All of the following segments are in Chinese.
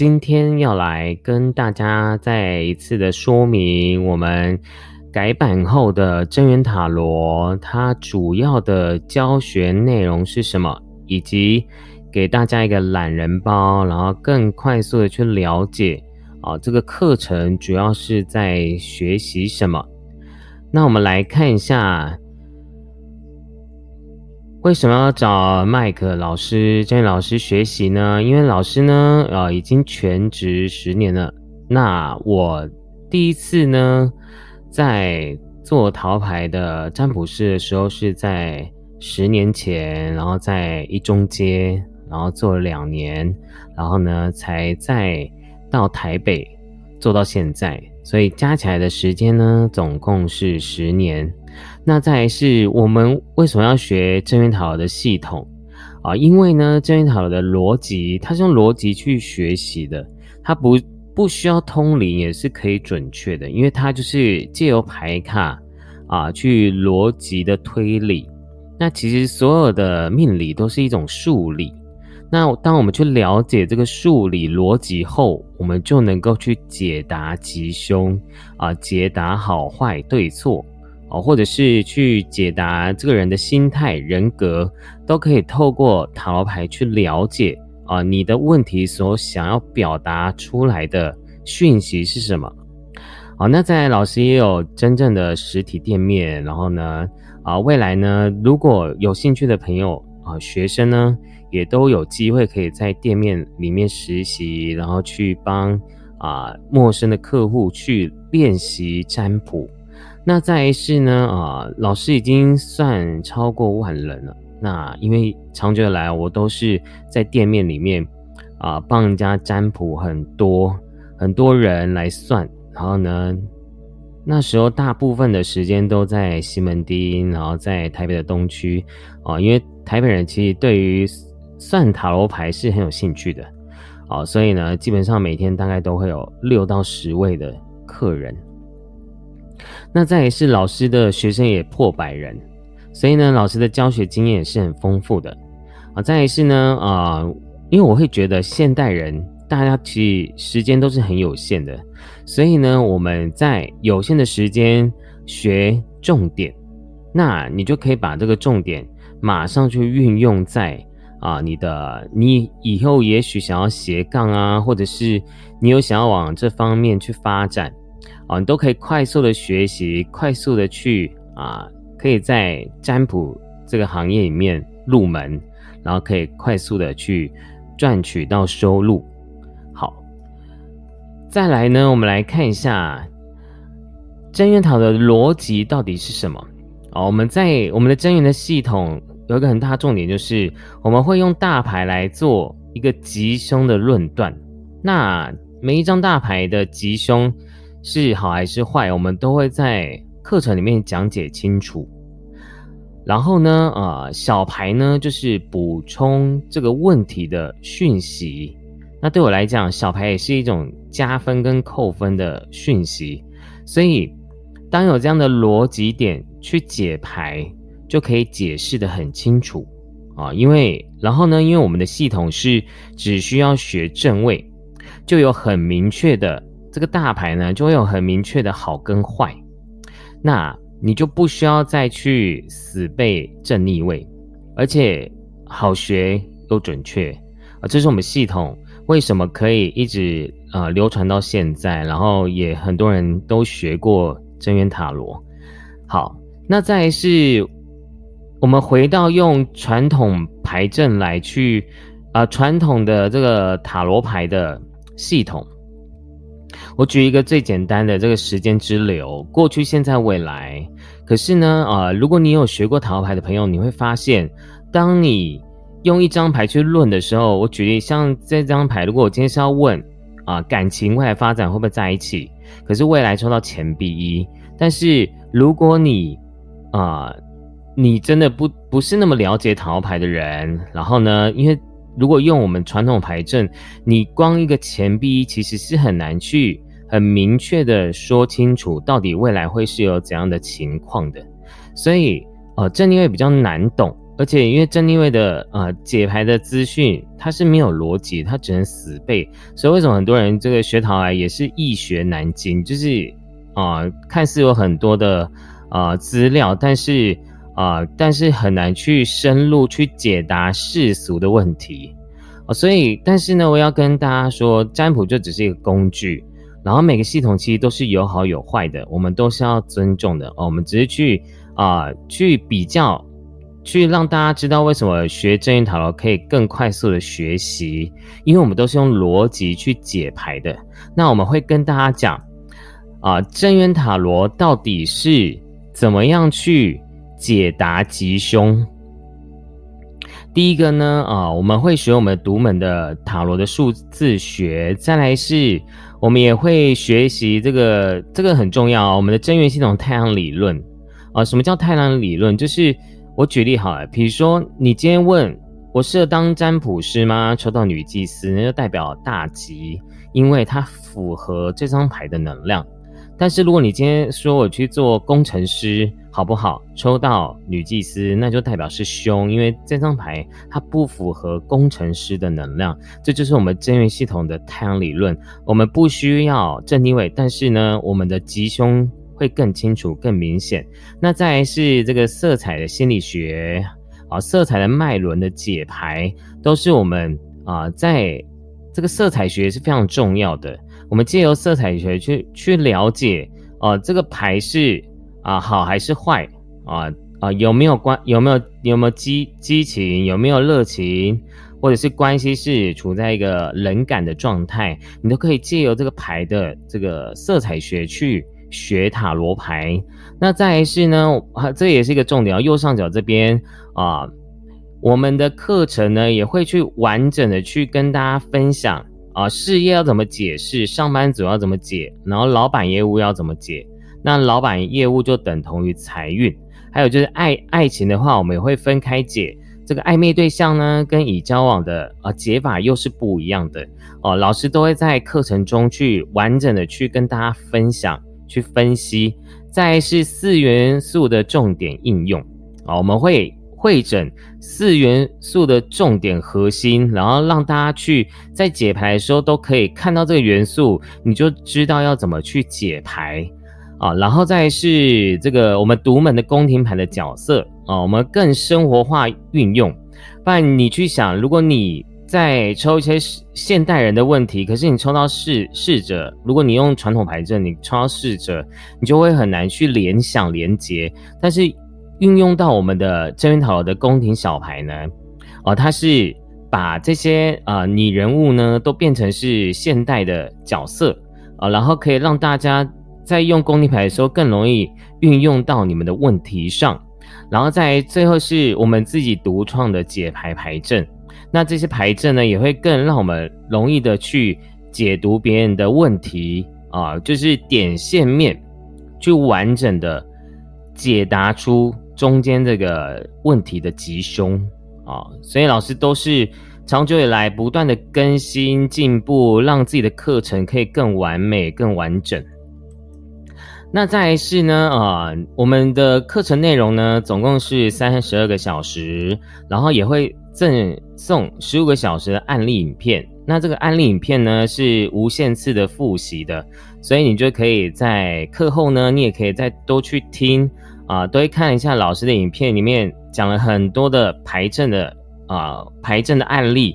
今天要来跟大家再一次的说明我们改版后的真源塔罗，它主要的教学内容是什么，以及给大家一个懒人包，然后更快速的去了解这个课程主要是在学习什么。那我们来看一下为什么要找麦克老师、真源老师学习呢？因为老师呢已经全职10年了。那我第一次呢在做桃牌的占卜师的时候是在10年前，然后在一中街，然后做了2年，然后呢才再到台北做到现在，所以加起来的时间呢总共是10年。那再来是我们为什么要学真源塔罗的系统因为呢真源塔罗的逻辑它是用逻辑去学习的，它不需要通灵也是可以准确的，因为它就是借由牌卡去逻辑的推理。那其实所有的命理都是一种数理，那当我们去了解这个数理逻辑后，我们就能够去解答吉凶解答好坏对错或者是去解答这个人的心态人格，都可以透过塔罗牌去了解你的问题所想要表达出来的讯息是什么。那再来老师也有真正的实体店面，然后呢未来呢如果有兴趣的朋友学生呢也都有机会可以在店面里面实习，然后去帮陌生的客户去练习占卜。那再来是呢老师已经算超过10000人了，那因为长久以来我都是在店面里面帮人家占卜，很多人来算，然后呢那时候大部分的时间都在西门町，然后在台北的东区因为台北人其实对于算塔罗牌是很有兴趣的所以呢基本上每天大概都会有6到10位的客人。那再来是老师的学生也破100人，所以呢老师的教学经验也是很丰富的再来是呢因为我会觉得现代人大家其实时间都是很有限的，所以呢我们在有限的时间学重点，那你就可以把这个重点马上去运用在你以后也许想要斜杠或者是你有想要往这方面去发展你都可以快速的学习，快速的去可以在占卜这个行业里面入门，然后可以快速的去赚取到收入。好，再来呢我们来看一下真源塔罗的逻辑到底是什么我们在我们的真源的系统有一个很大重点，就是我们会用大牌来做一个吉凶的论断。那每一张大牌的吉凶是好还是坏，我们都会在课程里面讲解清楚。然后呢小牌呢就是补充这个问题的讯息，那对我来讲小牌也是一种加分跟扣分的讯息，所以当有这样的逻辑点去解牌就可以解释得很清楚因为我们的系统是只需要学正位，就有很明确的这个大牌呢就会有很明确的好跟坏，那你就不需要再去死背正逆位，而且好学又准确这是我们系统为什么可以一直流传到现在，然后也很多人都学过真源塔罗。好，那再来是我们回到用传统牌阵来去传统的这个塔罗牌的系统。我举一个最简单的这个时间之流，过去现在未来。可是呢如果你有学过塔罗牌的朋友，你会发现当你用一张牌去论的时候，我举例像这张牌，如果我今天是要问感情未来发展会不会在一起，可是未来抽到钱币1，但是如果你你真的不是那么了解塔罗牌的人，然后呢因为如果用我们传统牌阵，你光一个钱币其实是很难去很明确的说清楚到底未来会是有怎样的情况的，所以正逆位比较难懂，而且因为正逆位的解牌的资讯它是没有逻辑，它只能死背，所以为什么很多人这个学塔罗也是易学难精，就是看似有很多的资料，但是很难去深入去解答世俗的问题。所以但是呢，我要跟大家说，占卜就只是一个工具，然后每个系统其实都是有好有坏的，我们都是要尊重的。我们只是去比较，去让大家知道为什么学正念塔罗可以更快速的学习，因为我们都是用逻辑去解牌的。那我们会跟大家讲正念塔罗到底是怎么样去解答吉凶。第一个呢我们会学我们独门的塔罗的数字学，再来是我们也会学习这个很重要我们的正缘系统太阳理论。什么叫太阳理论？就是我举例好了，比如说你今天问我适合当占卜师吗？抽到女祭司，那就代表大吉，因为它符合这张牌的能量。但是如果你今天说我去做工程师好不好？抽到女祭司，那就代表是凶，因为这张牌它不符合工程师的能量。这就是我们正缘系统的太阳理论。我们不需要正逆位，但是呢，我们的吉凶会更清楚、更明显。那再来是这个色彩的心理学，色彩的脉轮的解牌，都是我们在这个色彩学是非常重要的。我们借由色彩学去了解，这个牌是好还是坏，有没有激情，有没有热情，或者是关系是处在一个冷感的状态，你都可以借由这个牌的这个色彩学去学塔罗牌。那再来是呢，这也是一个重点，右上角这边我们的课程呢也会去完整的去跟大家分享。事业要怎么解释，上班族要怎么解，然后老板业务要怎么解，那老板业务就等同于财运。还有就是爱情的话，我们也会分开解，这个暧昧对象呢跟已交往的解法又是不一样的。老师都会在课程中去完整的去跟大家分享，去分析。再来是四元素的重点应用，我们会汇整四元素的重点核心，然后让大家去在解牌的时候都可以看到这个元素，你就知道要怎么去解牌。然后再是这个我们独门的宫廷牌的角色，我们更生活化运用。不然你去想，如果你在抽一些现代人的问题，可是你抽到侍者，如果你用传统牌阵，你抽到侍者，你就会很难去联想连结。但是运用到我们的正缘塔罗的宫廷小牌呢，它是把这些拟人物呢都变成是现代的角色，然后可以让大家在用宫廷牌的时候更容易运用到你们的问题上。然后再最后是我们自己独创的解牌牌阵，那这些牌阵呢也会更让我们容易的去解读别人的问题，就是点线面去完整的解答出中间这个问题的吉凶所以老师都是长久以来不断的更新进步，让自己的课程可以更完美、更完整。那再来是呢，我们的课程内容呢，总共是32个小时，然后也会赠送15个小时的案例影片。那这个案例影片呢是无限次的复习的，所以你就可以在课后呢，你也可以再多去听多看一下老师的影片，里面讲了很多的牌阵的案例，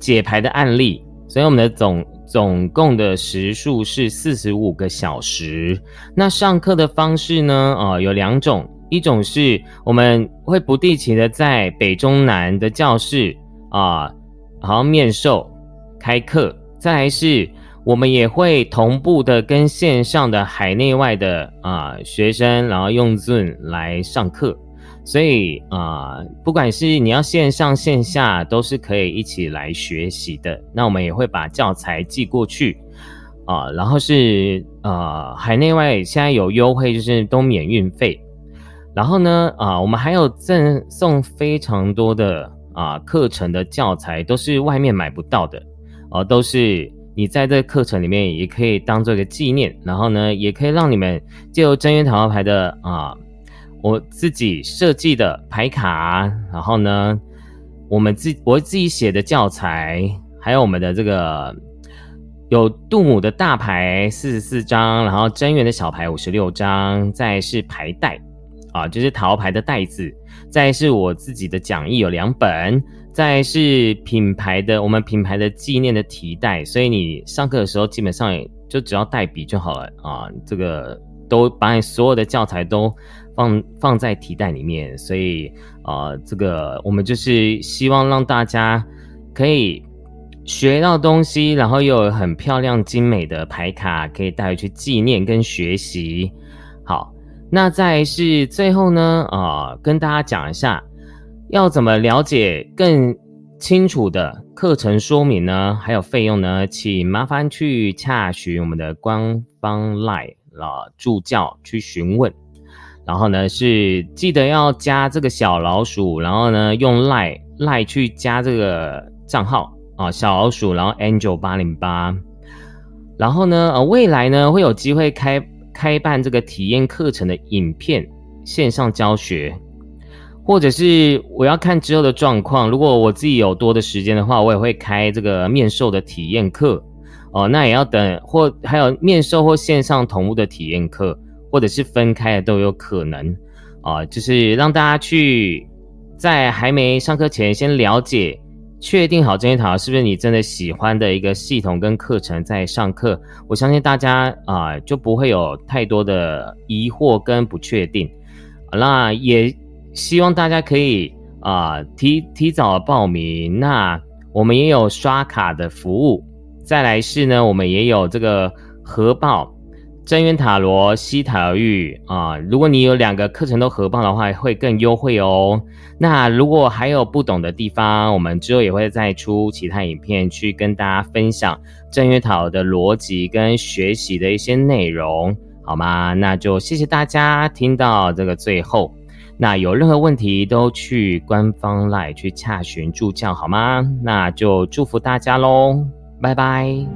解牌的案例。所以我们的总共的时数是45个小时。那上课的方式呢有两种，一种是我们会不定期的在北中南的教室好像面授开课。再来是我们也会同步的跟线上的海内外的学生，然后用 Zoom 来上课。所以不管是你要线上线下都是可以一起来学习的。那我们也会把教材寄过去然后是海内外现在有优惠，就是都免运费。然后呢我们还有赠送非常多的课程的教材，都是外面买不到的都是你在这个课程里面也可以当做一个纪念。然后呢也可以让你们借由正缘塔罗牌的我自己设计的牌卡，然后呢我自己写的教材，还有我们的这个有杜母的大牌44张，然后真元的小牌56张，再是牌带啊，就是桃牌的带子，再是我自己的讲义有2本，再是我们品牌的纪念的提带，所以你上课的时候基本上也就只要带笔就好了啊，这个都把你所有的教材都放在提带里面，所以这个我们就是希望让大家可以学到东西，然后又有很漂亮精美的牌卡可以带回去纪念跟学习。好，那再是最后呢跟大家讲一下要怎么了解更清楚的课程说明呢，还有费用呢，请麻烦去洽询我们的官方 LINE 助教去询问，然后呢是记得要加这个小老鼠，然后呢用 LINE 去加这个账号小老鼠，然后 Angel808， 然后呢未来呢会有机会开办这个体验课程的影片线上教学，或者是我要看之后的状况，如果我自己有多的时间的话，我也会开这个面授的体验课那也要等，或还有面授或线上同步的体验课，或者是分开的都有可能就是让大家去在还没上课前先了解确定好这一堂是不是你真的喜欢的一个系统跟课程在上课，我相信大家就不会有太多的疑惑跟不确定那也希望大家可以提早报名，那我们也有刷卡的服务，再来是呢我们也有这个合报真元塔罗西塔疗愈如果你有2个课程都合报的话会更优惠哦。那如果还有不懂的地方，我们之后也会再出其他影片去跟大家分享真元塔罗的逻辑跟学习的一些内容，好吗？那就谢谢大家听到这个最后，那有任何问题都去官方 LINE 去洽询助教，好吗？那就祝福大家咯，拜拜。